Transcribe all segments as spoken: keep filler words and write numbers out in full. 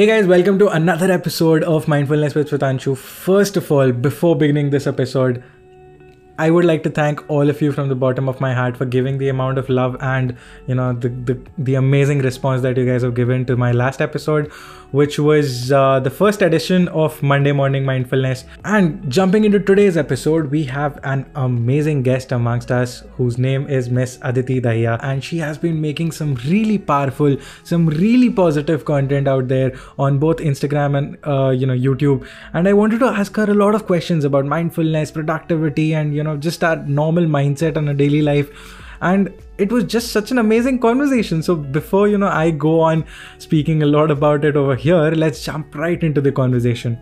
Hey guys, welcome to another episode of Mindfulness with Shritanshu. First of all, before beginning this episode, I would like to thank all of you from the bottom of my heart for giving the amount of love and, you know, the the, the amazing response that you guys have given to my last episode, which was uh, the first edition of Monday Morning Mindfulness. And jumping into today's episode, we have an amazing guest amongst us whose name is Miss Aditi Dahiya, and she has been making some really powerful, some really positive content out there on both Instagram and uh, you know YouTube. And I wanted to ask her a lot of questions about mindfulness, productivity, and you know just our normal mindset on a daily life. And it was just such an amazing conversation. So before you know I go on speaking a lot about it over here, let's jump right into the conversation.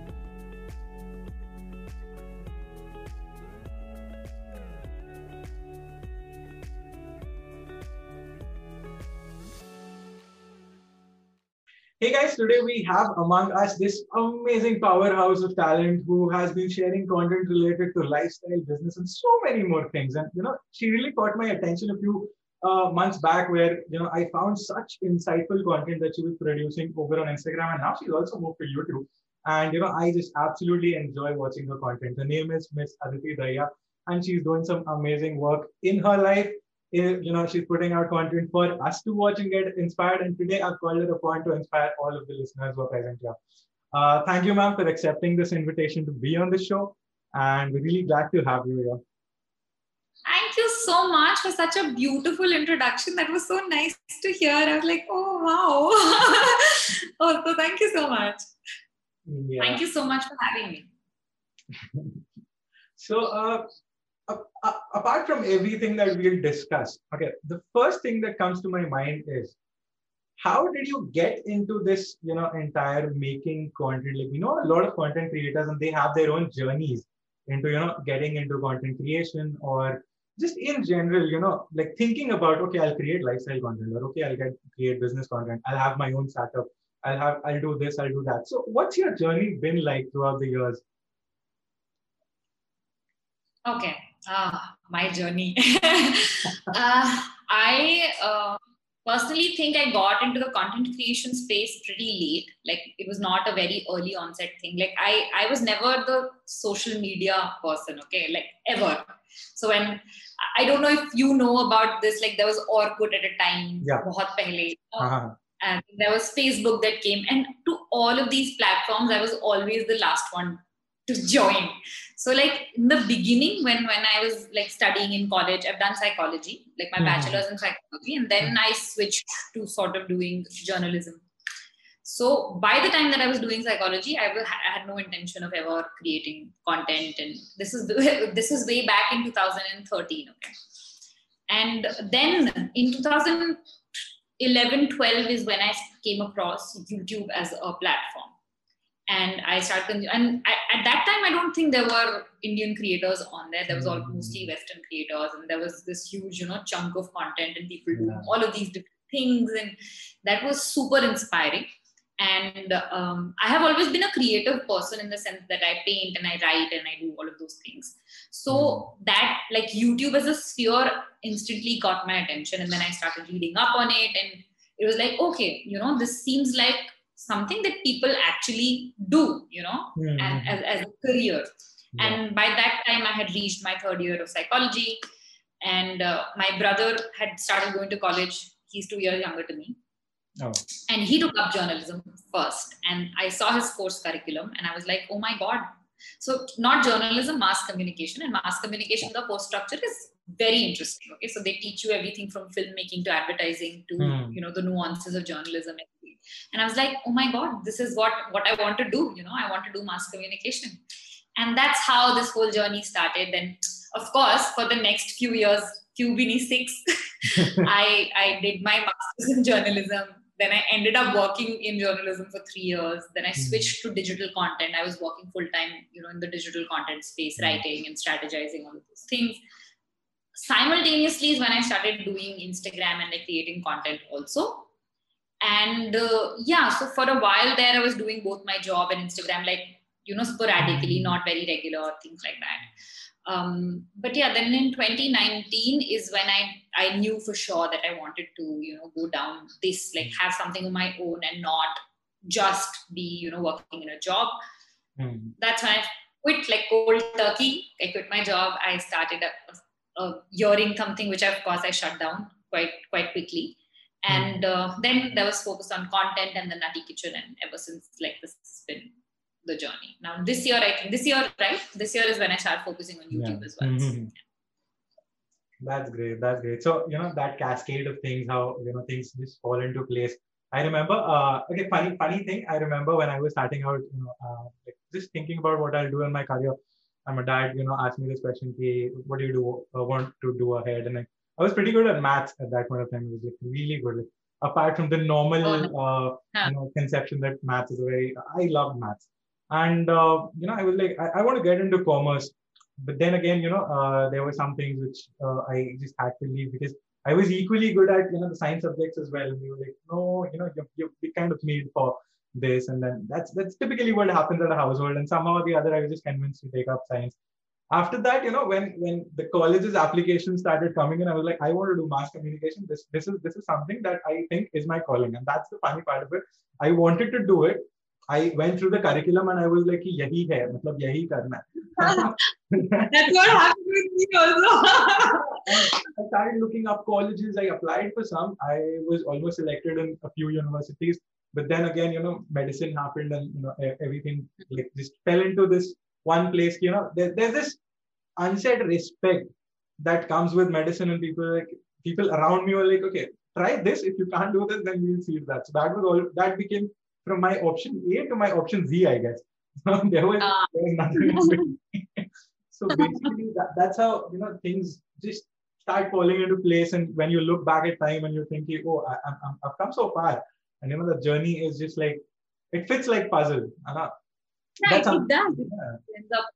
Hey guys, today we have among us this amazing powerhouse of talent who has been sharing content related to lifestyle, business, and so many more things. And you know, she really caught my attention a few uh, months back, where you know I found such insightful content that she was producing over on Instagram, and now she's also moved to YouTube. And you know, I just absolutely enjoy watching her content. Her name is Miss Aditi Dahiya, and she's doing some amazing work in her life. You know, she's putting out content for us to watch and get inspired. And today I've called her upon to inspire all of the listeners who are present here. Uh, thank you, ma'am, for accepting this invitation to be on the show. And we're really glad to have you here. Thank you so much for such a beautiful introduction. That was so nice to hear. I was like, oh, wow. oh, so thank you so much. Yeah. Thank you so much for having me. so, uh, Uh, apart from everything that we'll discuss, okay, the first thing that comes to my mind is, how did you get into this, you know, entire making content? Like, we know a lot of content creators and they have their own journeys into, you know, getting into content creation, or just in general, you know, like thinking about, okay, I'll create lifestyle content, or okay, I'll get create business content. I'll have my own startup. I'll have, I'll do this, I'll do that. So what's your journey been like throughout the years? Okay. Ah, my journey. uh, I uh, personally think I got into the content creation space pretty late. Like, it was not a very early onset thing. Like I, I was never the social media person, okay, like ever. So when, I don't know if you know about this, like there was Orkut at a time, yeah. bahut pehle, uh-huh. and there was Facebook that came, and to all of these platforms, I was always the last one to join. So like in the beginning, when, when I was like studying in college, I've done psychology, like my mm-hmm. bachelor's in psychology, and then I switched to sort of doing journalism. So by the time that I was doing psychology, I, was, I had no intention of ever creating content. And this is, this is way back in two thousand thirteen. Okay. And then in two thousand eleven, twelve is when I came across YouTube as a platform. And I started, and I, at that time, I don't think there were Indian creators on there. There was all mostly Western creators, and there was this huge, you know, chunk of content, and people doing yeah. all of these different things, and that was super inspiring. And um, I have always been a creative person in the sense that I paint and I write and I do all of those things. So that, like, YouTube as a sphere instantly got my attention, and then I started reading up on it, and it was like, okay, you know, this seems like something that people actually do, you know, mm-hmm. and, as, as a career. Yeah. And by that time, I had reached my third year of psychology, and uh, my brother had started going to college. He's two years younger to me. Oh. And he took up journalism first, and I saw his course curriculum, and I was like, oh my God. So not journalism, mass communication, and mass communication, the course structure is very interesting. Okay, so they teach you everything from filmmaking to advertising to, mm. you know, the nuances of journalism. And I was like, oh my God, this is what, what I want to do. You know, I want to do mass communication. And that's how this whole journey started. And of course, for the next few years, Q B N I six, I, I did my master's in journalism. Then I ended up working in journalism for three years. Then I switched to digital content. I was working full time, you know, in the digital content space, writing and strategizing, all of those things. Simultaneously is when I started doing Instagram and like creating content also. And uh, yeah, so for a while there, I was doing both my job and Instagram, like, you know, sporadically, not very regular, things like that. Um, but yeah, then in twenty nineteen is when I, I knew for sure that I wanted to, you know, go down this, like have something of my own and not just be, you know, working in a job. Mm. That's why I quit like cold turkey. I quit my job. I started a, a hearing something, which of course I shut down quite, quite quickly. And uh, then there was focus on content and the Nutty Kitchen, and ever since, like, this has been the journey. Now this year, I think this year, right? This year is when I started focusing on YouTube yeah. as well. Mm-hmm. yeah. That's great. That's great. So, you know, that cascade of things, how, you know, things just fall into place. I remember, uh, okay, funny, funny thing. I remember when I was starting out, you know, uh, like just thinking about what I'll do in my career. I'm a dad, you know, asked me this question, hey, what do you do, uh, want to do ahead? And I, I was pretty good at maths at that point of time. It was like really good. Like, apart from the normal uh, yeah. you know, conception that maths is a very, I love maths. And, uh, you know, I was like, I, I want to get into commerce. But then again, you know, uh, there were some things which uh, I just had to leave because I was equally good at, you know, the science subjects as well. And we were like, no, you know, you're, you're kind of made for this. And then that's, that's typically what happens at a household. And somehow or the other, I was just convinced to take up science. After that, you know, when, when the college's applications started coming in, I was like, I want to do mass communication. This, this is, this is something that I think is my calling. And that's the funny part of it. I wanted to do it. I went through the curriculum and I was like, yahi hai, matlab yahi karna. That's what happened with me also. I started looking up colleges. I applied for some. I was almost selected in a few universities. But then again, you know, medicine happened and, you know, everything like just fell into this one place. You know, there, there's this unsaid respect that comes with medicine, and people like people around me were like, okay, try this. If you can't do this, then we'll see that. So that was all. That became from my option A to my option Z, I guess. So there was, uh, there was nothing in between. So basically, that, that's how, you know, things just start falling into place. And when you look back at time and you're thinking, oh, I, I, I've come so far. And, you know, the journey is just like, it fits like puzzle. Uh, yeah, that's it how, does. Yeah. It ends up,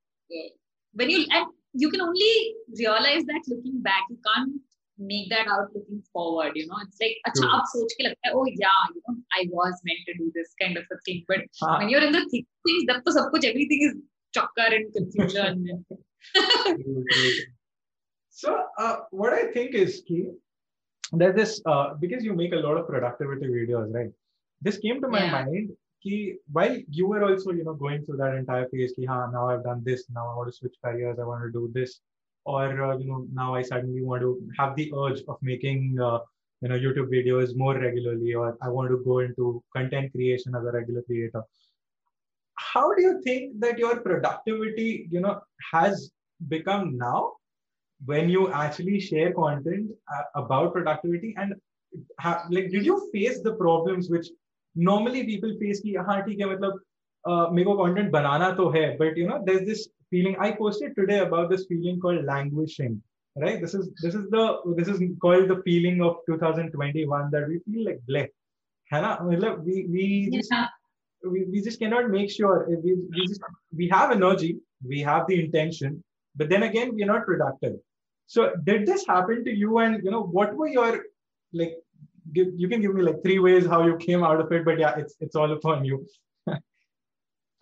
when you, and you can only realize that looking back. You can't make that out looking forward, you know. It's like, achha, ab soch ke lagta hai, oh yeah, you know, I was meant to do this kind of a thing. But ah. when you're in the thick things, that to sab kuch, everything is chakkar and confusion. So uh, what I think is ki, that this, uh, because you make a lot of productivity videos, right? This came to my yeah. mind ki, while you were also, you know, going through that entire phase, ki, ha, now I've done this, now I want to switch careers, I want to do this. Or, uh, you know, now I suddenly want to have the urge of making, uh, you know, YouTube videos more regularly, or I want to go into content creation as a regular creator. How do you think that your productivity, you know, has become now when you actually share content uh, about productivity? And have, like, did you face the problems which normally people face? Ki, haan, theek hai, matlab, uh, meko content banana to hai, but, you know, there's this feeling. I posted today about this feeling called languishing, right? This is this is the this is called the feeling of two thousand twenty-one, that we feel like bleh. We we just yeah. we, we just cannot make sure. We we just we have energy, we have the intention, but then again we are not productive. So did this happen to you? And, you know, what were your, like, give, you can give me like three ways how you came out of it, but yeah, it's it's all upon you.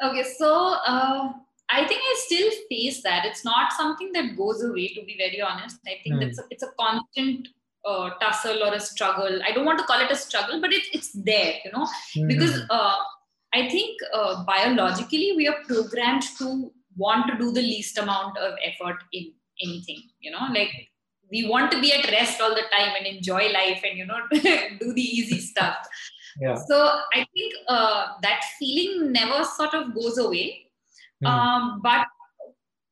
Okay, so uh I think I still face that. It's not something that goes away, to be very honest. I think mm. that's a, it's a constant uh, tussle or a struggle. I don't want to call it a struggle, but it, it's there, you know, mm. because uh, I think uh, biologically we are programmed to want to do the least amount of effort in anything, you know, like we want to be at rest all the time and enjoy life and, you know, do the easy stuff. Yeah. So I think uh, that feeling never sort of goes away. Mm. Um, but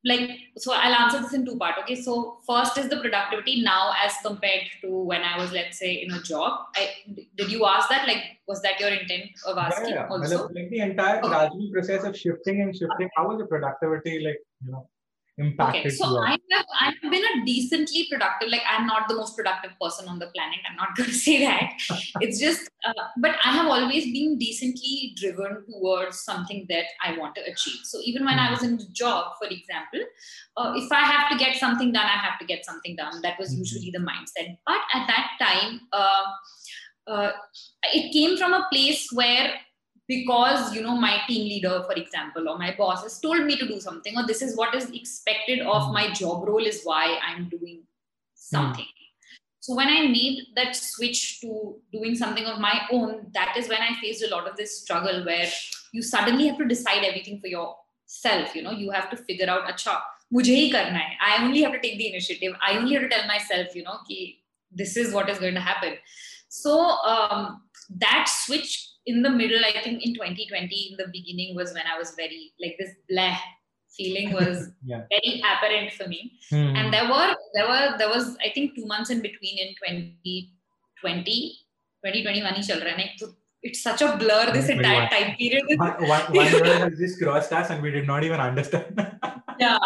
like, so I'll answer this in two parts. Okay. So first is the productivity now as compared to when I was, let's say, in a job. I, did you ask that? Like, was that your intent of asking yeah, yeah. also? Like the entire gradual process of shifting and shifting, okay. How was the productivity, like, you know, impacted? Okay. So I have, I've been a decently productive, like I'm not the most productive person on the planet. I'm not going to say that. It's just, uh, but I have always been decently driven towards something that I want to achieve. So even when mm-hmm. I was in a job, for example, uh, if I have to get something done, I have to get something done. That was mm-hmm. usually the mindset. But at that time, uh, uh, it came from a place where, because, you know, my team leader, for example, or my boss has told me to do something, or this is what is expected of my job role is why I'm doing something. Mm. So when I made that switch to doing something of my own, that is when I faced a lot of this struggle where you suddenly have to decide everything for yourself. You know, you have to figure out, acha, mujhe hi karna hai. I only have to take the initiative. I only have to tell myself, you know, ki this is what is going to happen. So um, that switch in the middle, I think in twenty twenty, in the beginning was when I was very, like this bleh feeling was yeah. very apparent for me. Hmm. And there were, there were, there was, I think two months in between in twenty twenty, twenty twenty-one chal raha hai. So it's such a blur, this entire what? time period. One, one, one year has just crossed us and we did not even understand. yeah.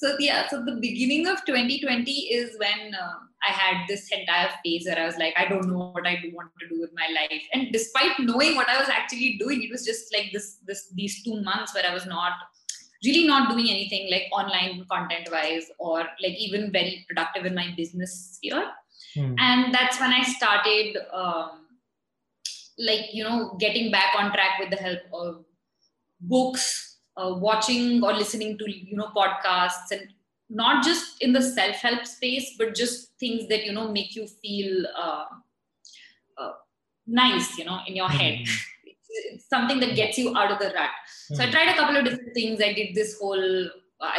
So yeah, so the beginning of twenty twenty is when uh, I had this entire phase where I was like, I don't know what I do want to do with my life. And despite knowing what I was actually doing, it was just like this, this, these two months where I was not really not doing anything like online content wise or like even very productive in my business sphere. Hmm. And that's when I started um, like, you know, getting back on track with the help of books, Uh, watching or listening to, you know, podcasts, and not just in the self-help space, but just things that, you know, make you feel uh, uh, nice, you know, in your head. It's something that gets you out of the rut. Mm. So I tried a couple of different things. I did this whole,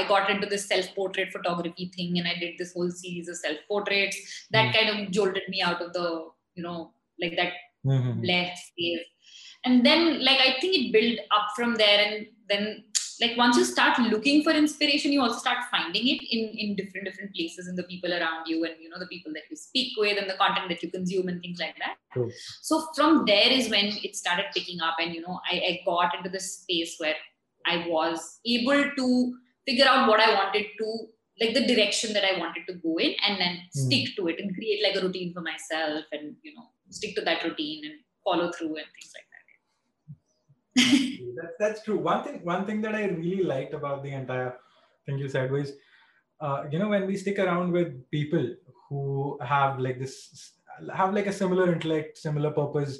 I got into this self-portrait photography thing, and I did this whole series of self-portraits that mm. kind of jolted me out of the, you know, like that mm-hmm. left space. And then, like, I think it built up from there. And then, like, once you start looking for inspiration, you also start finding it in, in different, different places, in the people around you and, you know, the people that you speak with and the content that you consume and things like that. Cool. So from there is when it started picking up. And, you know, I, I got into this space where I was able to figure out what I wanted to, like the direction that I wanted to go in, and then mm. stick to it and create like a routine for myself and, you know, stick to that routine and follow through and things like that. that, that's true. One thing, one thing that I really liked about the entire thing you said was, uh, you know, when we stick around with people who have like this, have like a similar intellect, similar purpose,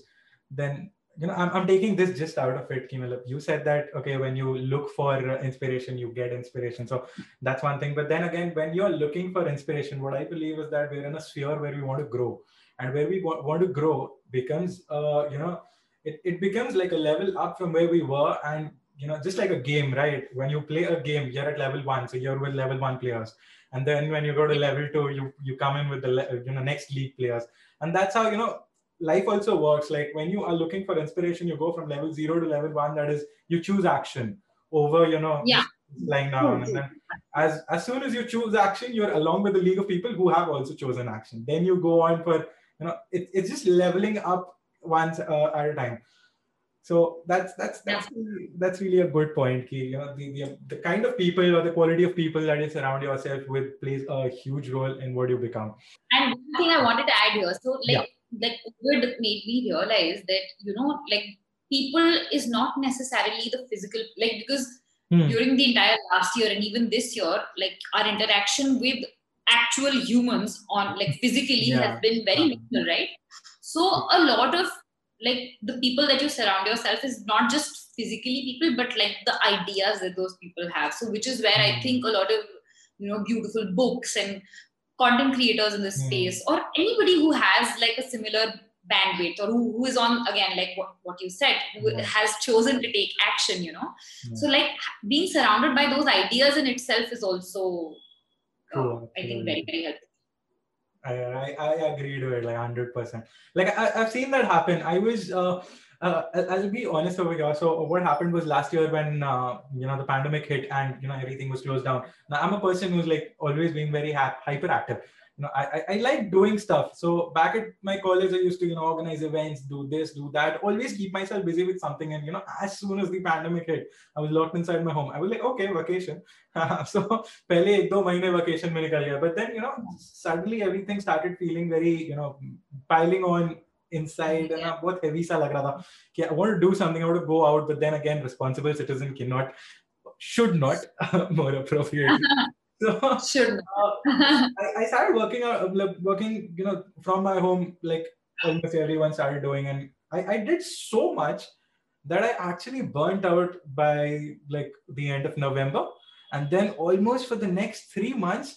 then, you know, I'm, I'm taking this just out of it, Kimalap. You said that, okay, when you look for inspiration, you get inspiration. So that's one thing. But then again, when you're looking for inspiration, what I believe is that we're in a sphere where we want to grow, and where we want, want to grow becomes, uh, you know, It, it becomes like a level up from where we were. And, you know, just like a game, right? When you play a game, you're at level one. So you're with level one players. And then when you go to level two, you, you come in with the le- you know, next league players. And that's how, you know, life also works. Like when you are looking for inspiration, you go from level zero to level one. That is, you choose action over, you know, yeah. lying down. And then as, as soon as you choose action, you're along with the league of people who have also chosen action. Then you go on for, you know, it, it's just leveling up once uh, at a time. So that's that's that's yeah. really, that's really a good point. Ki, you know, the, the the kind of people or the quality of people that you surround yourself with plays a huge role in what you become. And one thing I wanted to add here, so like yeah. like COVID made me realize that, you know, like people is not necessarily the physical, like because hmm. during the entire last year and even this year, like our interaction with actual humans on like physically yeah. has been very minimal, right? So a lot of like the people that you surround yourself is not just physically people, but like the ideas that those people have. So which is where I think a lot of, you know, beautiful books and content creators in this yeah. space, or anybody who has like a similar bandwidth, or who, who is on, again, like what, what you said, who yeah. has chosen to take action, you know. Yeah. So like being surrounded by those ideas in itself is also, cool. uh, I think, very, very helpful. I, I agree to it, like one hundred percent. Like I, I've seen that happen. I was, uh, uh, I'll be honest over here. So what happened was last year when, uh, you know, the pandemic hit and, you know, everything was closed down. Now I'm a person who's like always being very ha- hyperactive. You know, I, I, I like doing stuff. So back at my college, I used to, you know, organize events, do this, do that, always keep myself busy with something. And, you know, as soon as the pandemic hit, I was locked inside my home. I was like, okay, vacation. So pehle ek do mahine vacation mein nikal gaya. But then, you know, suddenly everything started feeling very, you know, piling on inside, and I was heavy sa lag raha tha. I want to do something, I want to go out. But then again, responsible citizen cannot, should not, more appropriately. So sure. uh, I, I started working, out, working, you know, from my home, like almost everyone started doing. And I, I did so much that I actually burnt out by like the end of November. And then almost for the next three months,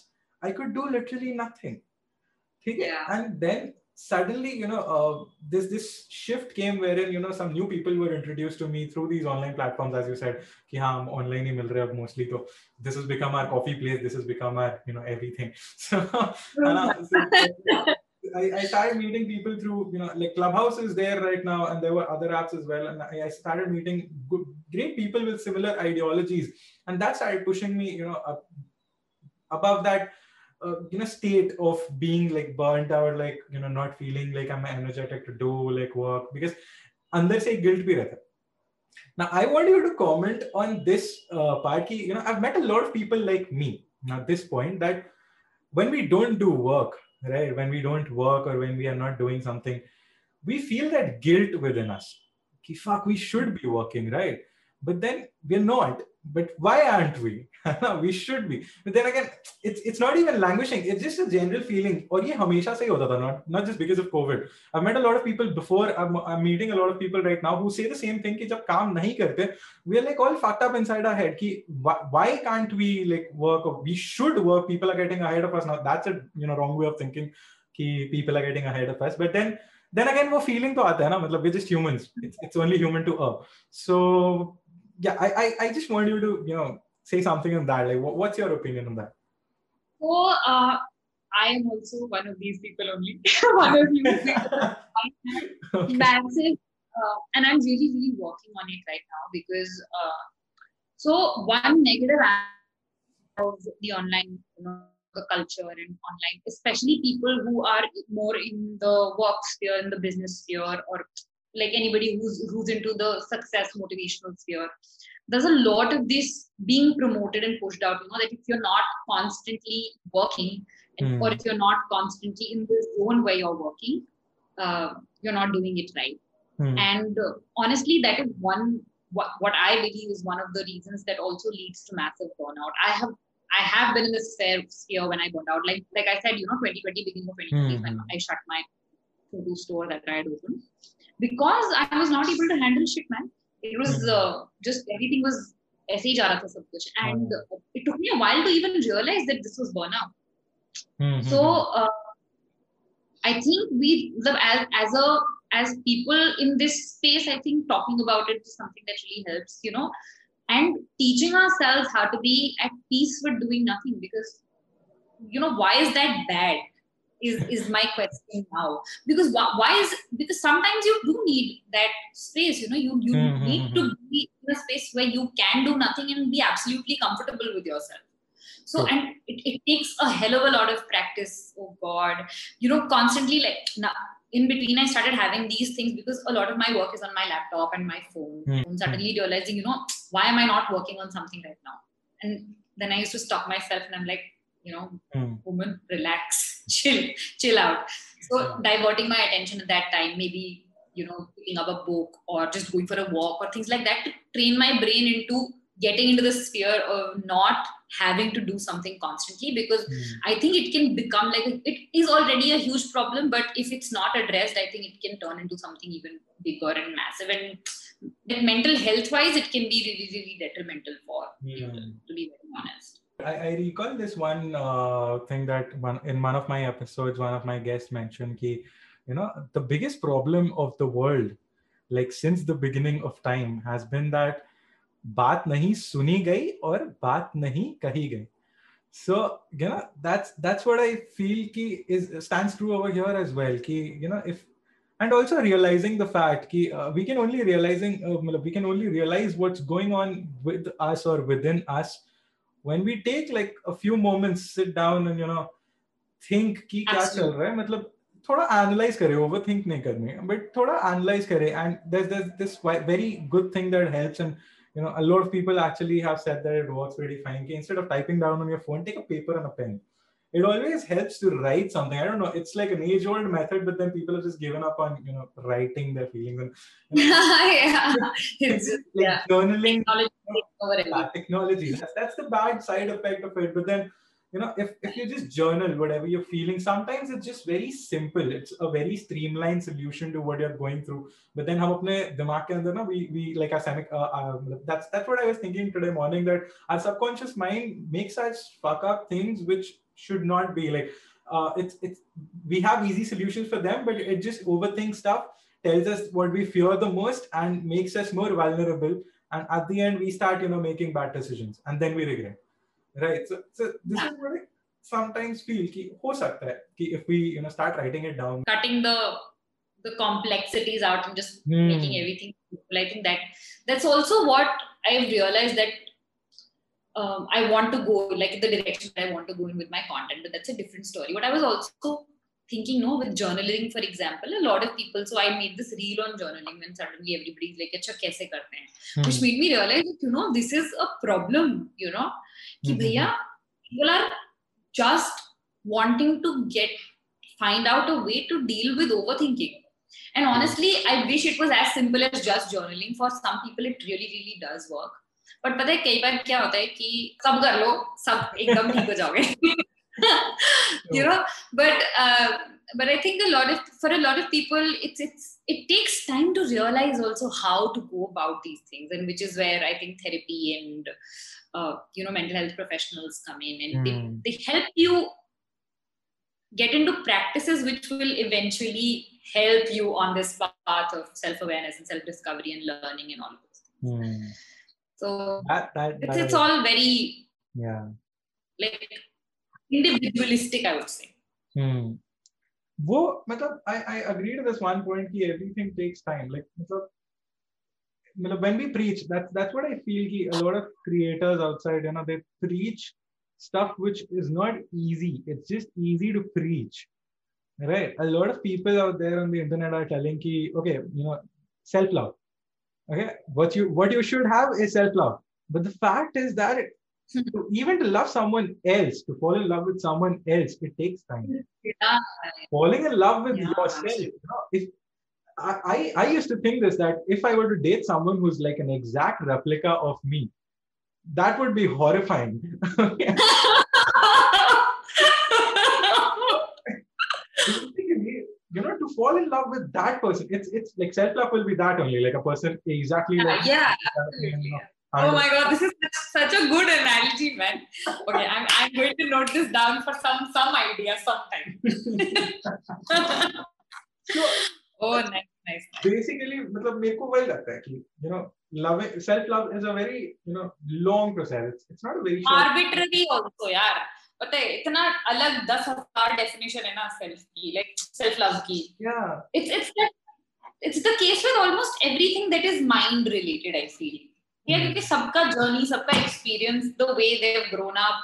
I could do literally nothing. Yeah. And then suddenly, you know, uh, this this shift came wherein, you know, some new people were introduced to me through these online platforms, as you said, ki haan, hum online hi mil rahe ab mostly. So this has become our coffee place. This has become our, you know, everything. So, and, so I, I started meeting people through, you know, like Clubhouse is there right now, and there were other apps as well. And I, I started meeting good, great people with similar ideologies, and that started pushing me, you know, up, above that, uh, you know, state of being like burnt out, like, you know, not feeling like I'm energetic to do like work, because andar se guilt bhi rehta. Now I want you to comment on this uh, part. Ki, you know, I've met a lot of people like me at this point that when we don't do work, right? When we don't work or when we are not doing something, we feel that guilt within us. Ki, fuck, we should be working, right? But then we're not. But why aren't we? We should be. But then again, it's it's not even languishing. It's just a general feeling. Aur ye hamesha se hi hota tha, not, not just because of COVID. I've met a lot of people before. I'm, I'm meeting a lot of people right now who say the same thing. Ki jab kaam nahi karte, we're like all fucked up inside our head. Ki, why, why can't we like work? We should work. People are getting ahead of us now. That's a, you know, wrong way of thinking. Ki people are getting ahead of us. But then then again, wo feeling to aata hai na. Matlab, we're just humans. It's, it's only human to err. So. Yeah, I, I I just want you to, you know, say something on that. Like, what, what's your opinion on that? Well, uh, I am also one of these people only. One of you people. That's it. Uh, and I'm really, really working on it right now because, uh, so one negative aspect of the online, you know, the culture and online, especially people who are more in the work sphere, in the business sphere, or like anybody who's who's into the success motivational sphere, there's a lot of this being promoted and pushed out, you know, that if you're not constantly working mm. or if you're not constantly in the zone where you're working, uh, you're not doing it right. Mm. And uh, honestly, that is one, what, what I believe is one of the reasons that also leads to massive burnout. I have I have been in this sphere when I burnt out. Like, like I said, you know, twenty twenty, beginning of twenty twenty, mm. when I shut my food store that I had opened. Because I was not able to handle shit, man. It was uh, just, everything was aise ja raha tha sab kuch. And uh, it took me a while to even realize that this was burnout. Mm-hmm. So uh, I think we, the, as, as a as people in this space, I think talking about it is something that really helps, you know. And teaching ourselves how to be at peace with doing nothing, because, you know, why is that bad? Is, is my question now, because wh- why is because sometimes you do need that space, you know, you, you mm-hmm. need to be in a space where you can do nothing and be absolutely comfortable with yourself. So, and it, it takes a hell of a lot of practice. Oh God, you know, constantly, like, now, in between I started having these things because a lot of my work is on my laptop and my phone. Mm-hmm. I'm suddenly realizing, you know, why am I not working on something right now? And then I used to stop myself and I'm like, you know, mm. woman, relax, chill, chill out. So diverting my attention at that time, maybe, you know, picking up a book or just going for a walk or things like that, to train my brain into getting into the sphere of not having to do something constantly, because mm. I think it can become like, it is already a huge problem, but if it's not addressed, I think it can turn into something even bigger and massive. And mental health wise, it can be really, really detrimental for mm. people, to be very honest. I, I recall this one uh, thing that one in one of my episodes, one of my guests mentioned ki, you know, the biggest problem of the world, like since the beginning of time, has been that baat nahi suni gayi aur baat nahi kahi gayi. So, you know, that's that's what I feel ki is stands true over here as well. Ki, you know, if and also realizing the fact ki uh, we can only realizing uh, we can only realize what's going on with us or within us when we take like a few moments, sit down and, you know, think ki kya chal raha hai, matlab thoda analyze kare, overthink nahi karne, but thoda analyze kare. And there's, there's this very good thing that helps. And, you know, a lot of people actually have said that it works pretty fine. Ki instead of typing down on your phone, take a paper and a pen. It always helps to write something. I don't know. It's like an age-old method, but then people have just given up on, you know, writing their feelings. And, you know, yeah. It's just like yeah. journaling. Technology, you know, uh, technology. That's, that's the bad side effect of it. But then, you know, if, if you just journal whatever you're feeling, sometimes it's just very simple. It's a very streamlined solution to what you're going through. But then hum apne dimag ke andar na, we, we like our stomach, uh, uh, that's, that's what I was thinking today morning, that our subconscious mind makes us fuck up things which should not be, like uh, it's it's we have easy solutions for them, but it just overthinks stuff, tells us what we fear the most, and makes us more vulnerable. And at the end, we start, you know, making bad decisions, and then we regret, right? So, so this is what I sometimes feel ki ho sakta hai ki if we, you know, start writing it down, cutting the the complexities out and just mm. making everything simple. I think that that's also what I've realized, that um, I want to go like the direction I want to go in with my content, but that's a different story. But I was also thinking, no, with journaling, for example, a lot of people, so I made this reel on journaling when suddenly everybody's like, acha kaise karte hain? Hmm. Which made me realize that, you know, this is a problem, you know, ki bhaiya, people are just wanting to get, find out a way to deal with overthinking. And honestly, I wish it was as simple as just journaling. For some people, it really, really does work. But पता है कई बार क्या होता है कि सब कर लो, सब एकदम ठीक हो जाओगे. You know, but uh, but I think a lot of for a lot of people, it's it's it takes time to realize also how to go about these things, and which is where I think therapy and uh, you know, mental health professionals come in, and mm. they, they help you get into practices which will eventually help you on this path of self-awareness and self-discovery and learning and all of those things. Mm. So that, that, it's, that it's all very yeah, like individualistic, I would say. Mm. Wo, matlab, I, I agree to this one point, ki everything takes time. Like matlab, matlab, when we preach, that's that's what I feel. Ki a lot of creators outside, you know, they preach stuff which is not easy. It's just easy to preach. Right, a lot of people out there on the internet are telling ki, okay, you know, self-love. Okay, what you what you should have is self-love. But the fact is that it, to, even to love someone else, to fall in love with someone else, it takes time. Yeah. Falling in love with yeah, yourself. You know, if I, I I used to think this, that if I were to date someone who's like an exact replica of me, that would be horrifying. You know, to fall in love with that person, it's it's like self-love will be that only, like a person exactly yeah, like yeah, absolutely. You know, oh my God, this is such a good analogy, man. Okay, I'm I'm going to note this down for some some idea sometime. So, oh, nice, nice. nice. Basically, you know, love self-love is a very, you know, long process. It's, it's not a very short arbitrary also, yeah. पता है इतना अलग दस हजार definition है ना self की, like self love की. Yeah. It's it's the, it's the case with almost everything that is mind related, I feel. Yeah, क्योंकि सबका journey, सबका experience, the way they've grown up,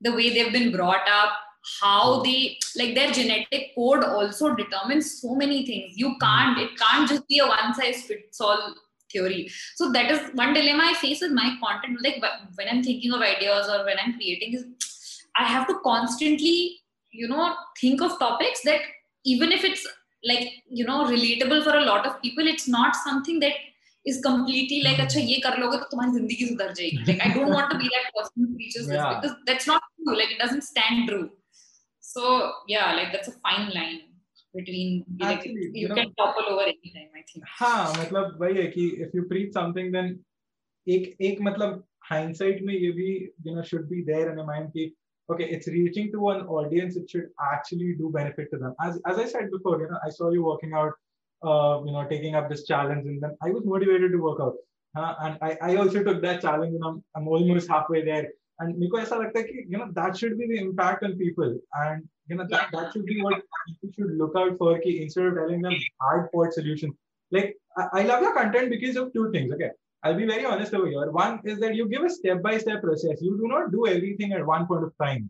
the way they've been brought up, how they like their genetic code also determines so many things. You can't it can't just be a one size fits all theory. So that is one dilemma I face with my content. Like when I'm thinking of ideas or when I'm creating is, I have to constantly, you know, think of topics that even if it's like, you know, relatable for a lot of people, it's not something that is completely like, acha, ye kar loge, to tumhari zindagi sudhar jayegi. Like, I don't want to be that person who preaches yeah. this, because that's not true. Like, it doesn't stand true. So, yeah, like, that's a fine line between, like, actually, you, you know, can topple over anytime, I think. Haan, matlab, wahi hai ki if you preach something, then ek, ek matlab, hindsight mein ye bhi, you know, should be there in your mind ki, okay, it's reaching to an audience. It should actually do benefit to them. As as I said before, you know, I saw you working out, uh, you know, taking up this challenge, and then I was motivated to work out, huh? And I, I also took that challenge, and I'm I'm almost halfway there. And meko aisa lagta hai ki, you know, that should be the impact on people, and you know that, that should be what people should look out for. Ki instead of telling them hard fought solutions, like I, I love your content because of two things. Okay, I'll be very honest over here. One is that you give a step-by-step process. You do not do everything at one point of time.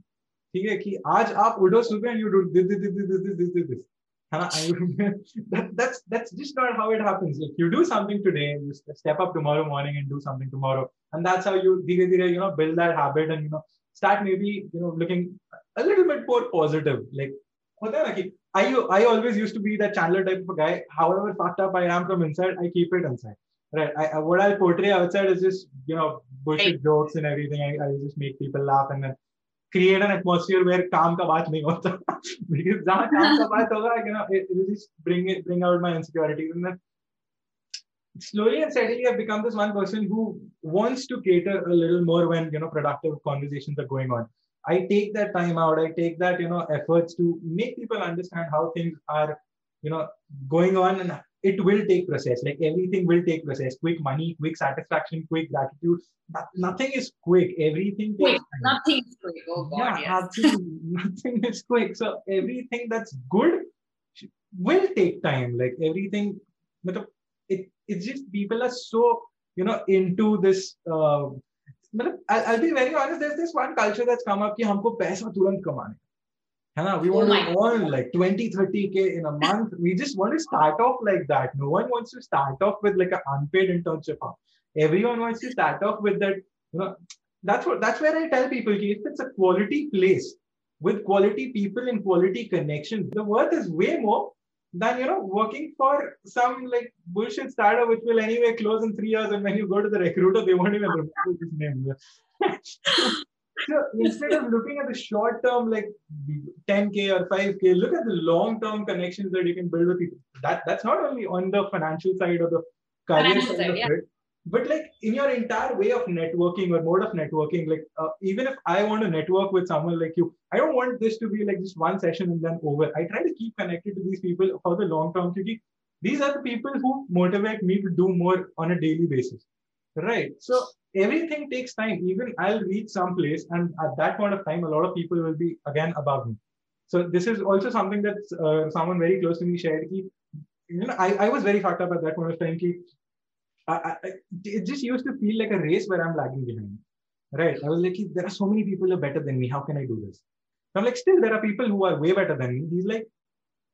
Okay, ki aaj aap udho subah and you do this, this, this, this, this, this, this. that, that's that's just not how it happens. If you do something today, you step up tomorrow morning and do something tomorrow, and that's how you, dhire dhire, you know, build that habit, and you know, start maybe, you know, looking a little bit more positive. Like, I I always used to be that Chandler type of guy. However fucked up I am from inside, I keep it inside. Right. I, I, what I'll portray outside is just, you know, bullshit right. jokes and everything. I, I'll just make people laugh and then create an atmosphere where kaam ka baat nahi hota. Because jahan kaam ka baat hoga, you know, it will just bring it, bring out my insecurities. And then slowly and steadily, I've become this one person who wants to cater a little more when, you know, productive conversations are going on. I take that time out, I take that, you know, efforts to make people understand how things are, you know, going on, and it will take process. Like everything will take process. Quick money, quick satisfaction, quick gratitude. No, nothing is quick. Everything quick. Takes time. Nothing is quick. Oh God, yeah, yes. nothing, nothing is quick. So everything that's good will take time. Like everything, it, it's just people are so, you know, into this. Uh, I'll, I'll be very honest, there's this one culture that's come up, ki humko paisa turant kamane. We want oh to earn like twenty, thirty K in a month. We just want to start off like that. No one wants to start off with like an unpaid internship. Everyone wants to start off with that. You know, that's what, that's where I tell people, ki if it's a quality place with quality people and quality connections, the worth is way more than, you know, working for some like bullshit startup, which will anyway close in three years. And when you go to the recruiter, they won't even remember his name. So instead of looking at the short term, like ten K or five K, look at the long term connections that you can build with people. That, that's not only on the financial side or the career side, side of yeah. it, but like in your entire way of networking or mode of networking, like uh, even if I want to network with someone like you, I don't want this to be like just one session and then over. I try to keep connected to these people for the long term. These are the people who motivate me to do more on a daily basis. Right. So everything takes time. Even I'll reach some place, and at that point of time, a lot of people will be again above me. So this is also something that uh, someone very close to me shared. You know, I, I was very fucked up at that point of time. I, I, it just used to feel like a race where I'm lagging behind. Right. I was like, there are so many people who are better than me. How can I do this? I'm like, still, there are people who are way better than me. He's like,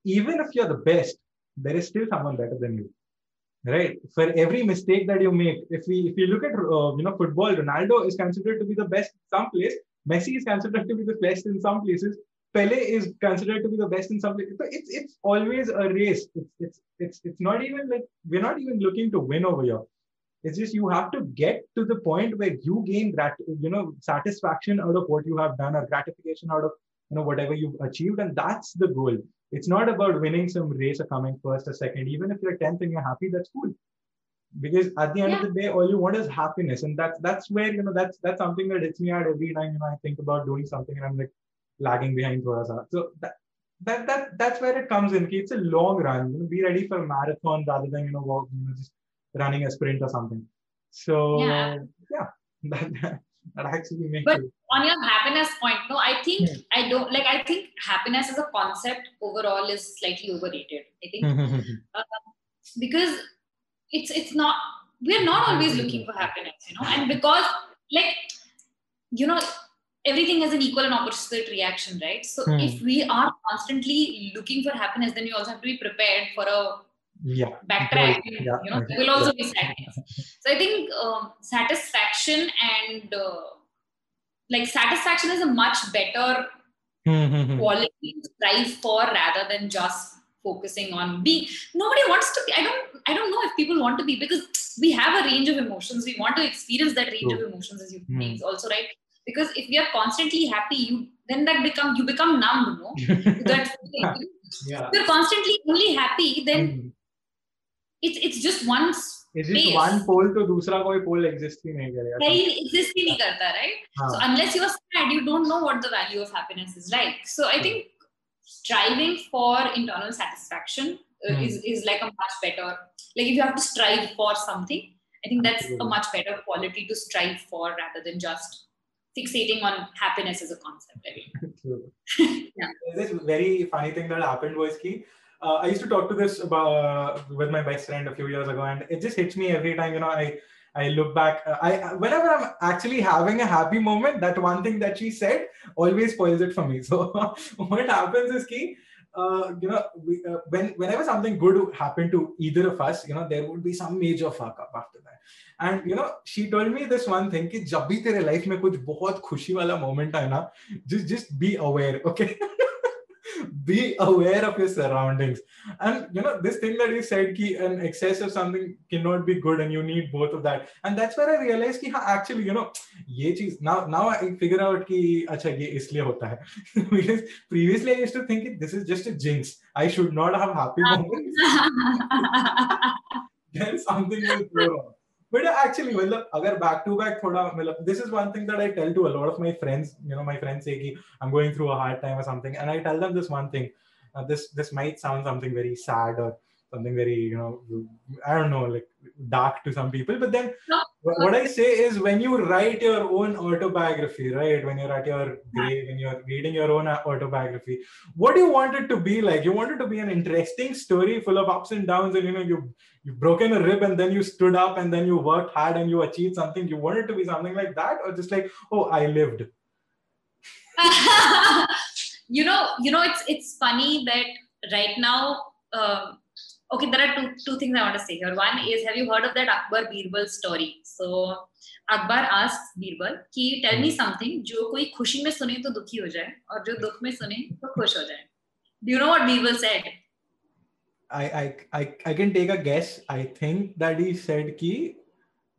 even if you're the best, there is still someone better than you. Right. For every mistake that you make, if we if you look at uh, you know, football, Ronaldo is considered to be the best in some place. Messi is considered to be the best in some places. Pele is considered to be the best in some places. So it's it's always a race. It's it's it's it's not even like we're not even looking to win over here. It's just you have to get to the point where you gain grat- you know satisfaction out of what you have done, or gratification out of you know whatever you've achieved, and that's the goal. It's not about winning some race or coming first or second. Even if you're tenth and you're happy, that's cool. Because at the end yeah. of the day, all you want is happiness. And that's that's where, you know, that's that's something that hits me out every time, you know, I think about doing something and I'm like lagging behind thoda sa. So that that that that's where it comes in. It's a long run. You know, be ready for a marathon rather than, you know, walk, you know, just running a sprint or something. So yeah. yeah that, that, That actually makes but it. On your happiness point, no, I think yeah. I don't like. I think happiness as a concept overall is slightly overrated. I think uh, because it's it's not we're not always looking for happiness, you know, and because like you know everything has an equal and opposite reaction, right? So hmm. if we are constantly looking for happiness, then you also have to be prepared for a yeah backtrack. Yeah. You know, yeah. will also be sadness. So I think um, satisfaction and uh, like satisfaction is a much better quality to strive for rather than just focusing on being. Nobody wants to be. I don't. I don't know if people want to be, because we have a range of emotions. We want to experience that range True. Of emotions as human beings, mm. also, right? Because if we are constantly happy, you then that become you become numb. No, that yeah. if you're constantly only happy, then. Mm-hmm. It's it's just one space. It's just one pole to dusra koi pole exists hi nahi karega. Nahi exists hi nahi karta, right? Haan. So unless you are sad, you don't know what the value of happiness is like. So I think striving for internal satisfaction uh, hmm. is, is like a much better, like if you have to strive for something, I think that's Absolutely. A much better quality to strive for rather than just fixating on happiness as a concept. I mean. True. yeah. This very funny thing that happened was ki, Uh, I used to talk to this about, uh, with my best friend a few years ago, and it just hits me every time, you know, I, I look back. Uh, I whenever I'm actually having a happy moment, that one thing that she said always spoils it for me. So what happens is ki, uh, you know, we, uh, when whenever something good happened to either of us, you know, there would be some major fuck up after that. And, you know, she told me this one thing, ki jab bhi tere life mein kuch bahut khushi wala moment hai na, just, just be aware, okay? Be aware of your surroundings. And you know, this thing that you said, ki an excess of something cannot be good and you need both of that. And that's where I realized ki, ha, actually, you know, ye cheez, now, now I figure out ki, acha, ye isliye hota hai. Because previously I used to think ki, this is just a jinx. I should not have happy moments. Then something will go wrong. But actually, मतलब अगर back to back थोड़ा मतलब this is one thing that I tell to a lot of my friends. You know, my friends say कि I'm going through a hard time or something, and I tell them this one thing. Uh, this this might sound something very sad or something very, you know, I don't know, like dark to some people. But then no, what no. I say is, when you write your own autobiography, right? When you're at your grave and you're reading your own autobiography, what do you want it to be like? You want it to be an interesting story full of ups and downs. And, you know, you, you've broken a rib and then you stood up and then you worked hard and you achieved something. You want it to be something like that, or just like, oh, I lived. You know, you know, it's, it's funny that right now, uh, okay, there are two, two things I want to say here. One is, have you heard of that Akbar Birbal story? So Akbar asks Birbal, ki tell me something, jo koi khushi mein sune to dukhi ho jaye, aur jo dukh mein sune to khush ho jaye. Do you know what Birbal said? I I I I can take a guess. I think that he said ki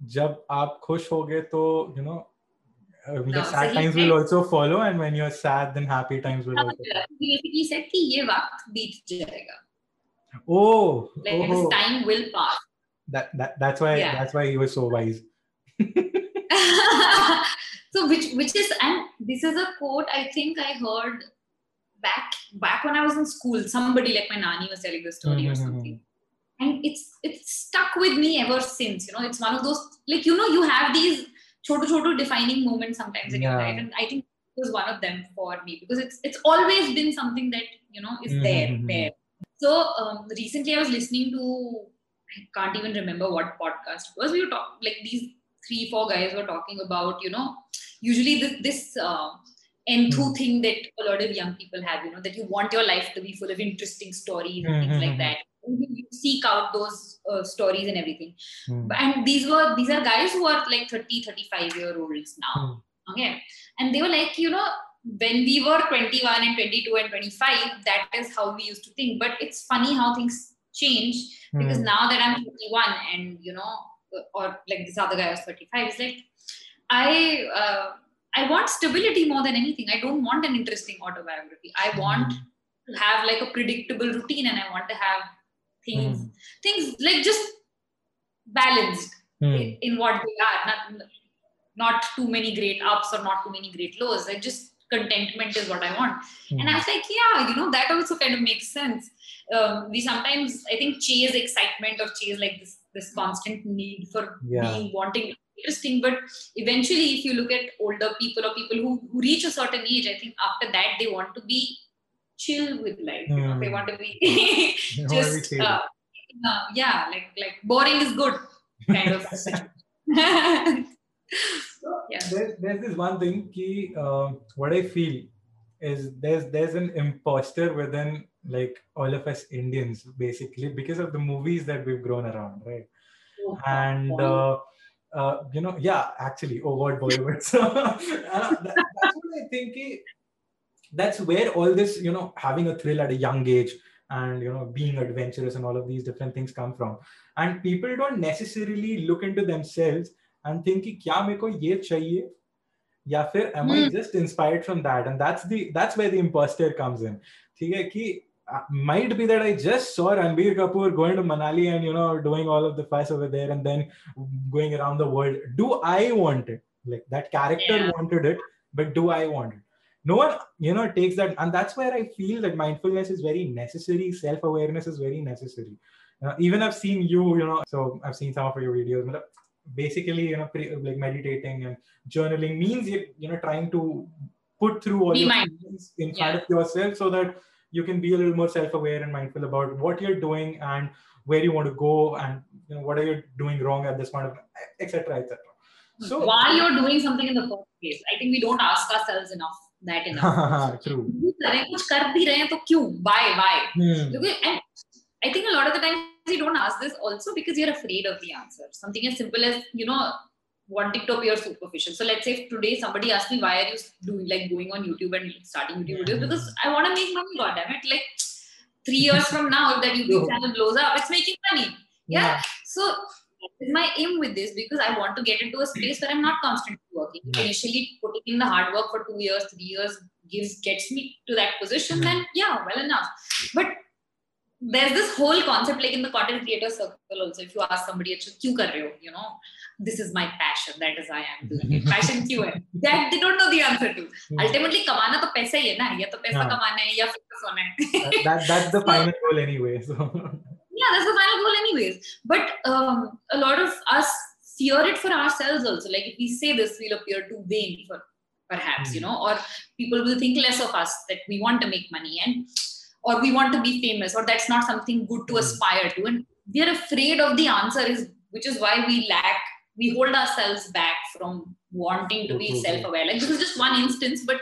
jab aap khush ho gaye to, you know, Uh, no, sad so times said, will also follow, and when you're sad, then happy times will also follow. He basically said that ye waqt beet jayega. Oh, like oh, this time will pass. That that that's why yeah. that's why he was so wise. So which which is, and this is a quote I think I heard back back when I was in school. Somebody like my nani was telling the story mm-hmm. or something. And it's it's stuck with me ever since. You know, it's one of those, like, you know, you have these छोटे छोटे defining moments sometimes in yeah. your life, and I think it was one of them for me, because it's it's always been something that, you know, is there mm-hmm. there. So um, recently I was listening to, I can't even remember what podcast it was. We were talking, like, these three four guys were talking about, you know, usually this this uh, enthu mm-hmm. thing that a lot of young people have, you know, that you want your life to be full of interesting stories and mm-hmm. things like that. You seek out those uh, stories and everything. Mm. And these were these are guys who are like thirty, thirty-five year olds now. Mm. Okay. And they were like, you know, when we were twenty-one and twenty-two and twenty-five, that is how we used to think. But it's funny how things change, because mm. now that I'm thirty-one and, you know, or like this other guy was thirty-five, it's like, I, uh, I want stability more than anything. I don't want an interesting autobiography. I want mm. to have like a predictable routine, and I want to have Things, mm. things like just balanced mm. in, in what they are. Not, not too many great ups or not too many great lows. Like, just contentment is what I want. Mm. And I was like, yeah, you know, that also kind of makes sense. Um, we sometimes, I think, chase excitement or chase like this this constant need for yeah. being wanting interesting. But eventually, if you look at older people or people who, who reach a certain age, I think after that they want to be chill with life, mm. you know, they want to be just uh, uh, yeah, like like boring is good kind of. Yeah. There's there's this one thing ki uh, what I feel is there's there's an imposter within, like, all of us Indians, basically, because of the movies that we've grown around, right? Oh, and uh, uh, you know, yeah, actually, oh God, Bollywood. So uh, that, that's what I think. Ki, That's where all this, you know, having a thrill at a young age and, you know, being adventurous and all of these different things come from. And people don't necessarily look into themselves and think, kya meko ye chahiye? Ya fir, am I just inspired from that? And that's the that's where the imposter comes in. Ki, uh, might be that I just saw Ranbir Kapoor going to Manali and, you know, doing all of the fuss over there and then going around the world. Do I want it? Like, that character yeah. wanted it, but do I want it? No one, you know, takes that. And that's where I feel that mindfulness is very necessary. Self-awareness is very necessary. Uh, even I've seen you, you know, so I've seen some of your videos. Basically, you know, pre- like meditating and journaling means, you, you know, trying to put through all your things in front yeah. of yourself so that you can be a little more self-aware and mindful about what you're doing and where you want to go and, you know, what are you doing wrong at this point, et cetera, et cetera. So why you're doing something in the first place. I think we don't ask ourselves enough. That enough. True. Why? Why? And I think a lot of the times you don't ask this also because you're afraid of the answer. Something as simple as, you know, wanting to appear superficial. So let's say if today somebody asked me, why are you doing like going on YouTube and starting YouTube videos? Because I want to make money, goddammit. Like three years from now, if that YouTube channel blows up, it's making money. Yeah. yeah. So is my aim with this, because I want to get into a space where I'm not constantly working. Yeah. Initially, putting in the hard work for two years, three years gives gets me to that position, yeah. then yeah, well enough. But there's this whole concept, like in the content creator circle also, if you ask somebody, kyun kar rahe ho? You know, this is my passion, that is why I'm doing it. Passion kyun hai? That they don't know the answer to. Ultimately, kamana to paisa hi hai na, ya to paisa yeah. kamana hai, ya focus hona hai. that, that, that's the final goal anyway. So. Yeah, that's the final goal anyways. But um, a lot of us fear it for ourselves also. Like if we say this, we'll appear too vain for perhaps, mm. you know, or people will think less of us that we want to make money and or we want to be famous, or that's not something good to aspire to. And we are afraid of the answer, is which is why we lack, we hold ourselves back from wanting to be self-aware. Like this is just one instance, but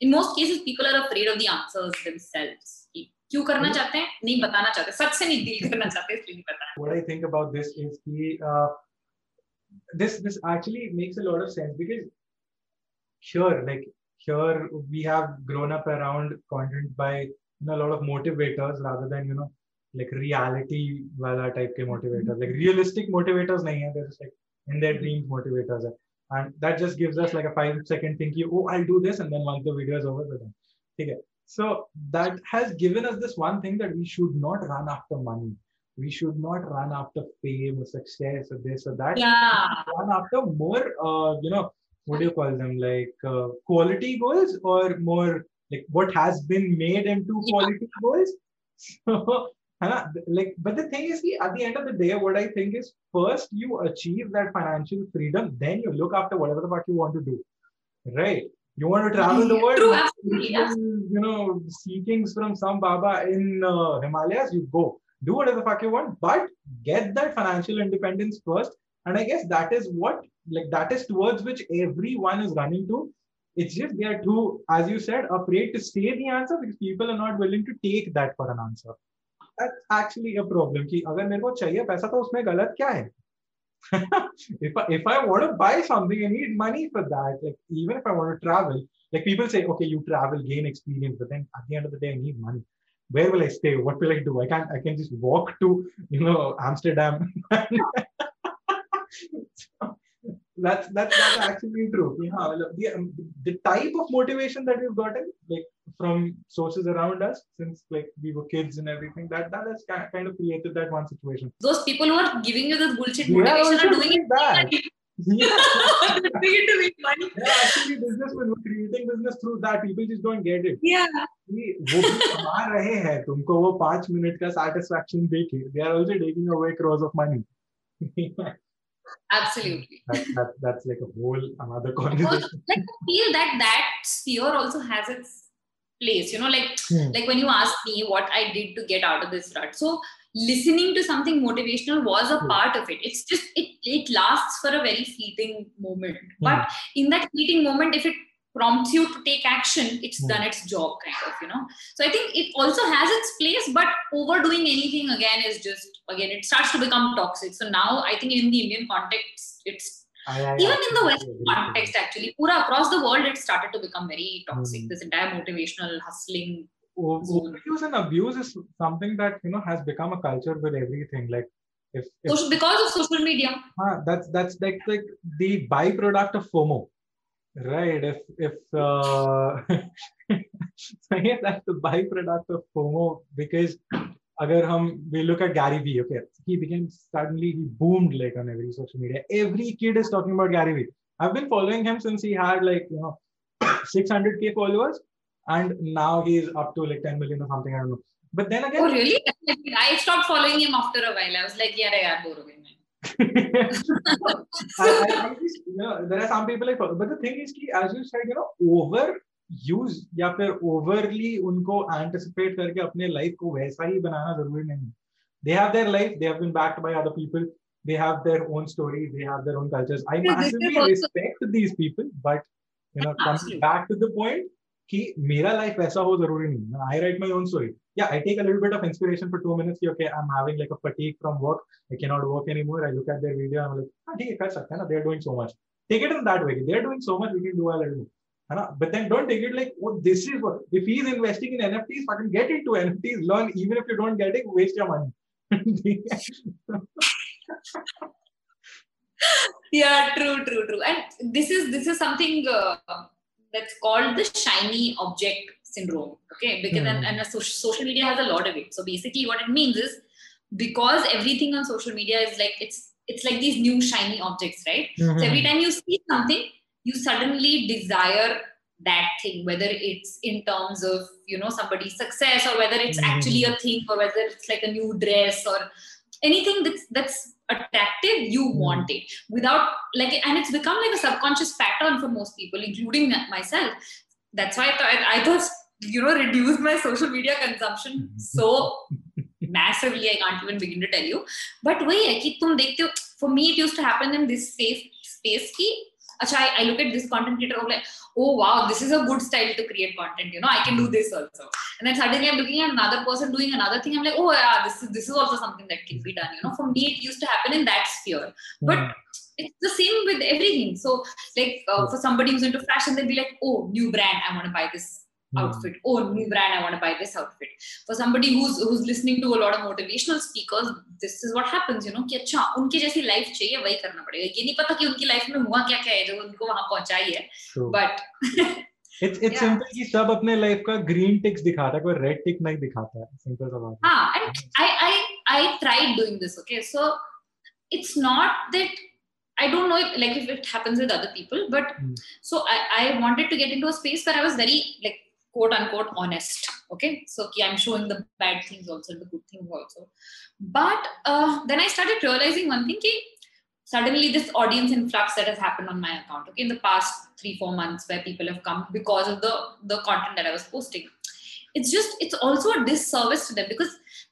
in most cases, people are afraid of the answers themselves. What I think about this is ki, uh, this this actually makes a lot of sense, because sure, like here we have grown up around content by you know, a lot of motivators rather than, you know, like reality wala type ke motivators, like realistic motivators nahi hai, they're just like in their dreams motivators hai. And that just gives us like a five second thinking, oh, I'll do this, and then once the video is over, okay. So that has given us this one thing, that we should not run after money. We should not run after fame or success or this or that. Yeah. Run after more, uh, you know, what do you call them? Like uh, quality goals, or more like what has been made into yeah. quality goals. So, like, but the thing is, at the end of the day, what I think is, first you achieve that financial freedom, then you look after whatever the fuck you want to do, right? You want to travel the world, true, absolutely, absolutely. You know, see things from some Baba in uh, Himalayas, you go. Do whatever the fuck you want, but get that financial independence first. And I guess that is what, like that is towards which everyone is running to. It's just they are too, as you said, afraid to say the answer, because people are not willing to take that for an answer. That's actually a problem. Ki agar mere ko chahiye paisa to usme galat kya hai? if, I, if I want to buy something, I need money for that. Like even if I want to travel, like people say, okay, you travel, gain experience, but then at the end of the day, I need money. Where will I stay? What will I do? I can't, I can just walk to, you know, Amsterdam. so that's, that's, that's actually true. Yeah, the, the type of motivation that we've gotten, like from sources around us, since like we were kids and everything, that, that has kind of created that one situation. Those people who are giving you this bullshit motivation yeah, are doing it bad. Yeah. yeah, actually, business, when we're creating business through that, people just don't get it. Yeah. They are also taking away crores of money. Absolutely. That, that, that's like a whole another conversation. Also, like, I feel that that sphere also has its place. You know, like, hmm. like when you ask me what I did to get out of this rut. So, listening to something motivational was a part of it. It's just, it it lasts for a very fleeting moment. But yeah. in that fleeting moment, if it prompts you to take action, it's yeah. done its job, kind of, you know. So I think it also has its place, but overdoing anything again is just, again, it starts to become toxic. So now I think in the Indian context, it's, I, I, even I, in the Western context, actually, pura across the world, it started to become very toxic. Mm-hmm. This entire motivational hustling, overuse and abuse is something that, you know, has become a culture with everything. Like if, if social, because of social media, uh, that's that's like like the byproduct of FOMO, right? If if uh, so yeah, that's the byproduct of FOMO, because agar hum, we look at Gary Vee, okay, he became suddenly he boomed like on every social media. Every kid is talking about Gary Vee. I've been following him since he had like you know six hundred K followers. And now he's up to like ten million or something, I don't know. But then again... Oh, really? I stopped following him after a while. I was like, yeah, yeah, bore ho gayi main. I, I, I just, you know, there are some people I follow. But the thing is, ki, as you said, you know, overuse ya phir overly unko anticipate karke apne life ko waisa hi banana zaruri nahi. They have their life. They have been backed by other people. They have their own stories. They have their own cultures. I massively respect these people. But, you know, coming back to the point, ki mera life aisa ho zaruri nahi. I write my own story. Yeah, I take a little bit of inspiration for two minutes. Okay, I'm having like a fatigue from work. I cannot work anymore. I look at their video. I'm like, ah, theek hai, kar sakte hai na. They're doing so much. Take it in that way. They're doing so much. We can do a little more. But then don't take it like, oh, this is what. If he's investing in N F Ts, fucking get into N F Ts. Learn. Even if you don't get it, waste your money. yeah, true, true, true. And this is this is something. Uh, That's called the shiny object syndrome, okay? Because mm. and, and a so- social media has a lot of it. So basically what it means is, because everything on social media is like, it's it's like these new shiny objects, right? Mm-hmm. So every time you see something, you suddenly desire that thing, whether it's in terms of, you know, somebody's success, or whether it's mm-hmm. actually a thing, or whether it's like a new dress or anything that's that's attractive, you mm-hmm. want it without like, and it's become like a subconscious pattern for most people, including myself. That's why I thought, I thought, you know, reduce my social media consumption so massively, I can't even begin to tell you. But for me, it used to happen in this space, space key. I look at this content creator, I'm like, oh wow, this is a good style to create content, you know, I can do this also. And then suddenly I'm looking at another person doing another thing, I'm like, oh yeah, this is, this is also something that can be done, you know. For me, it used to happen in that sphere. But yeah. It's the same with everything. So like uh, for somebody who's into fashion, they'll be like, oh, new brand, I want to buy this outfit. Oh, new brand, I want to buy this outfit. For somebody who's who's listening to a lot of motivational speakers, this is what happens, you know, ki acha unke jaisi life chahiye, wahi karna padega. Ye nahi pata ki unki life mein hua kya kya hai jo unko wahan pahunchayi hai. But it's it's yeah. simple ki sab apne life ka green ticks dikhata hai, koi red tick nahi dikhata hai, simple sa baat hai. Ha, and I I I tried doing this, okay? So it's not that I don't know if, like, if it happens with other people, but mm. so I I wanted to get into a space where I was very like quote unquote honest, okay? So I'm showing the bad things also, the good things also. But uh, then I started realizing one thing, ki suddenly this audience influx that has happened on my account, okay, in the past three, four months where people have come because of the, the content that I was posting. It's just, it's also a disservice to them, because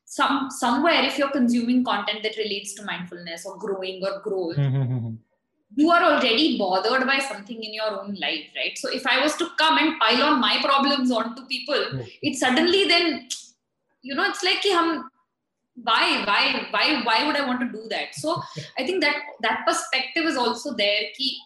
some somewhere if you're consuming content that relates to mindfulness or growing or growth, you are already bothered by something in your own life, right? So if I was to come and pile on my problems onto people, yeah. it suddenly then, you know, it's like, ki hum, why, why, why, why would I want to do that? So I think that that perspective is also there, ki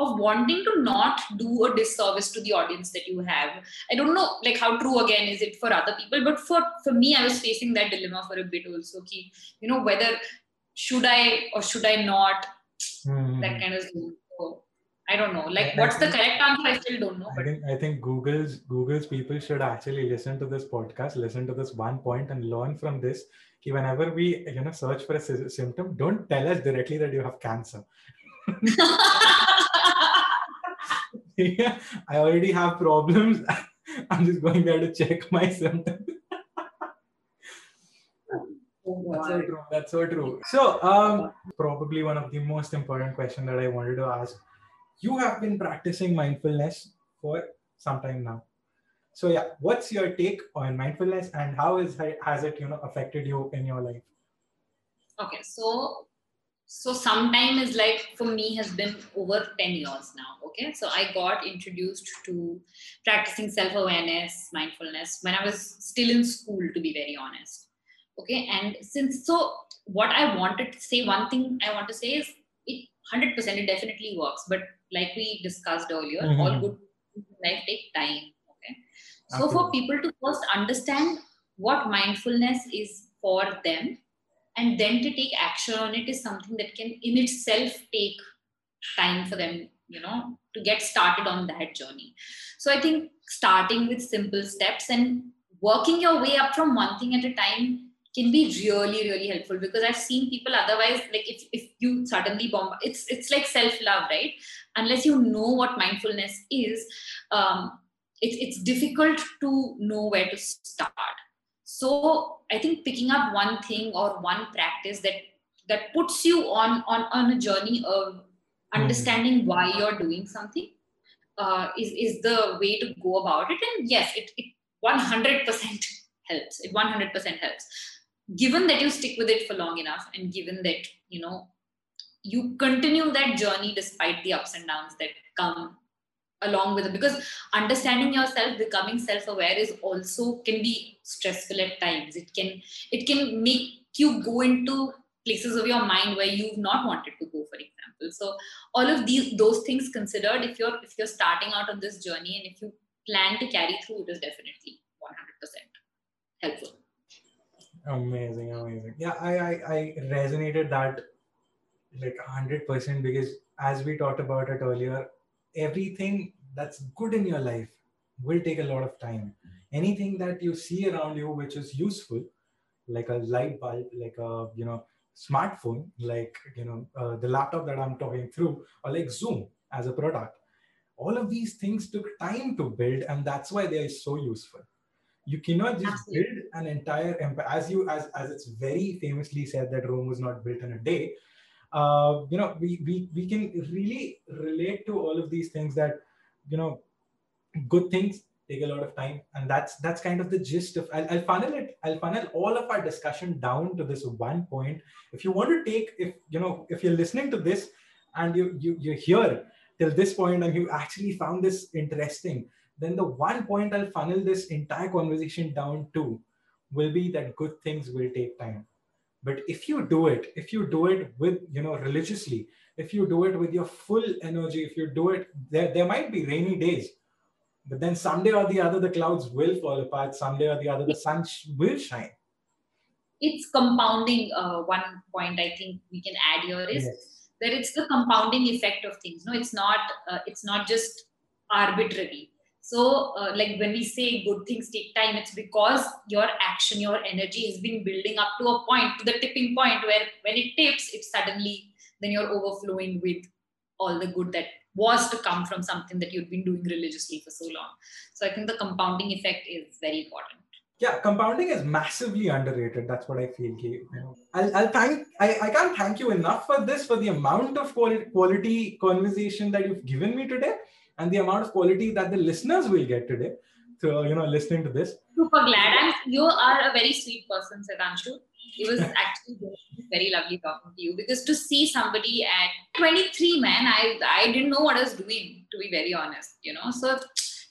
of wanting to not do a disservice to the audience that you have. I don't know, like, how true again is it for other people, but for, for me, I was facing that dilemma for a bit also, ki, you know, whether should I or should I not. Hmm. That kind of thing. So, I don't know. Like, what's think, the correct answer? I still don't know. But I think, I think Google's Google's people should actually listen to this podcast, listen to this one point, and learn from this. Ki whenever we, you know, search for a sy- symptom, don't tell us directly that you have cancer. Yeah, I already have problems. I'm just going there to check my symptoms. That's so true. That's so true. So, um, probably one of the most important questions that I wanted to ask. You have been practicing mindfulness for some time now. So, yeah, what's your take on mindfulness, and how is has it, you know, affected you in your life? Okay, so so sometime is like for me has been over ten years now. Okay, so I got introduced to practicing self-awareness, mindfulness when I was still in school, to be very honest. Okay, and since, so what I wanted to say, one thing I want to say is it one hundred percent it definitely works. But like we discussed earlier, mm-hmm. all good life take time. Okay, so Absolutely. For people to first understand what mindfulness is for them, and then to take action on it is something that can in itself take time for them, you know, to get started on that journey. So I think starting with simple steps and working your way up from one thing at a time can be really, really helpful, because I've seen people otherwise, like if, if you suddenly bomb, it's it's like self-love, right? Unless you know what mindfulness is, um, it, it's difficult to know where to start. So I think picking up one thing or one practice that that puts you on, on, on a journey of understanding why you're doing something uh, is, is the way to go about it. And yes, it, it one hundred percent helps. It one hundred percent helps. Given that you stick with it for long enough, and given that, you know, you continue that journey despite the ups and downs that come along with it, because understanding yourself, becoming self-aware is also can be stressful at times. It can, it can make you go into places of your mind where you've not wanted to go, for example. So all of these, those things considered, if you're, if you're starting out on this journey and if you plan to carry through, it is definitely one hundred percent helpful. Amazing, amazing. Yeah, I, I, I resonated that like one hundred percent, because as we talked about it earlier, everything that's good in your life will take a lot of time. Anything that you see around you, which is useful, like a light bulb, like a, you know, smartphone, like, you know, uh, the laptop that I'm talking through, or like Zoom as a product, all of these things took time to build. And that's why they are so useful. You cannot just Absolutely. build an entire empire, as you, as, as it's very famously said that Rome was not built in a day. Uh, you know, we, we, we can really relate to all of these things that, you know, good things take a lot of time. And that's, that's kind of the gist of, I'll, I'll funnel it. I'll funnel all of our discussion down to this one point. If you want to take, if, you know, if you're listening to this and you, you, you're here till this point and you actually found this interesting, then the one point I'll funnel this entire conversation down to will be that good things will take time. But if you do it, if you do it with, you know, religiously, if you do it with your full energy, if you do it, there, there might be rainy days, but then someday or the other, the clouds will fall apart. Someday or the other, the sun sh- will shine. It's compounding. Uh, one point I think we can add here is yes. that it's the compounding effect of things. No, it's not, uh, it's not just arbitrary. So uh, like when we say good things take time, it's because your action, your energy has been building up to a point, to the tipping point where when it tips, it suddenly, then you're overflowing with all the good that was to come from something that you've been doing religiously for so long. So I think the compounding effect is very important. Yeah, compounding is massively underrated. That's what I feel. You know, I'll, I'll thank, I, I can't thank you enough for this, for the amount of quality, quality conversation that you've given me today. And the amount of quality that the listeners will get today, so you know, listening to this. Super glad. I'm, you are a very sweet person, Shritanshu. It was actually very lovely talking to you, because to see somebody at twenty-three, man, I, I didn't know what I was doing, to be very honest, you know. So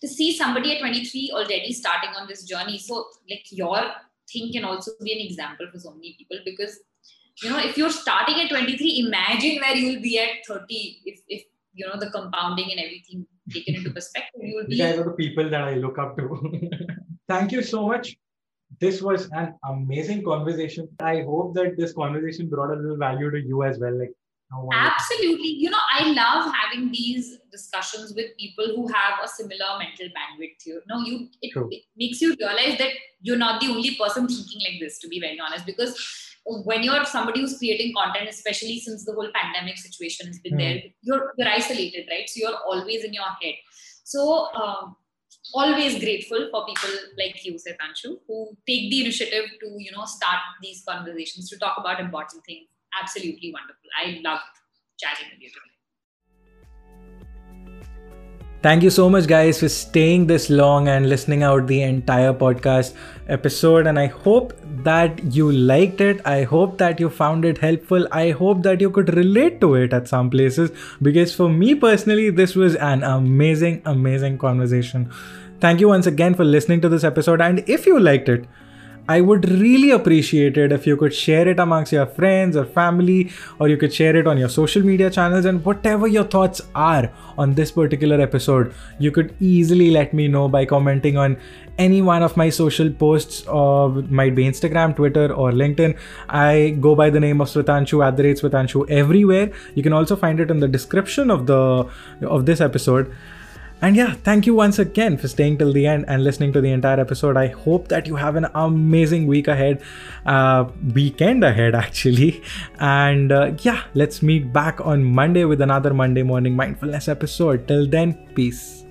to see somebody at twenty-three already starting on this journey, so like your thing can also be an example for so many people, because, you know, if you're starting at twenty-three, imagine where you'll be at thirty, if, if you know, the compounding and everything taken into perspective. You will be... guys are the people that I look up to. Thank you so much. This was an amazing conversation. I hope that this conversation brought a little value to you as well. Like, no Absolutely. You know, I love having these discussions with people who have a similar mental bandwidth. You know, you it, it makes you realize that you're not the only person thinking like this, to be very honest, because when you're somebody who's creating content, especially since the whole pandemic situation has been mm. there, you're, you're isolated, right? So you're always in your head. So um, always grateful for people like you, Shritanshu, who take the initiative to, you know, start these conversations, to talk about important things. Absolutely wonderful. I loved chatting with you today. Thank you so much, guys, for staying this long and listening out the entire podcast episode. And I hope that you liked it. I hope that you found it helpful. I hope that you could relate to it at some places, because for me personally, this was an amazing, amazing conversation. Thank you once again for listening to this episode. And if you liked it, I would really appreciate it if you could share it amongst your friends or family, or you could share it on your social media channels, and whatever your thoughts are on this particular episode, you could easily let me know by commenting on any one of my social posts, or it might be Instagram, Twitter, or LinkedIn. I go by the name of Shritanshu, at the rate Shritanshu everywhere. You can also find it in the description of the of this episode. And yeah, thank you once again for staying till the end and listening to the entire episode. I hope that you have an amazing week ahead, uh, weekend ahead actually. And uh, yeah, let's meet back on Monday with another Monday Morning Mindfulness episode. Till then, peace.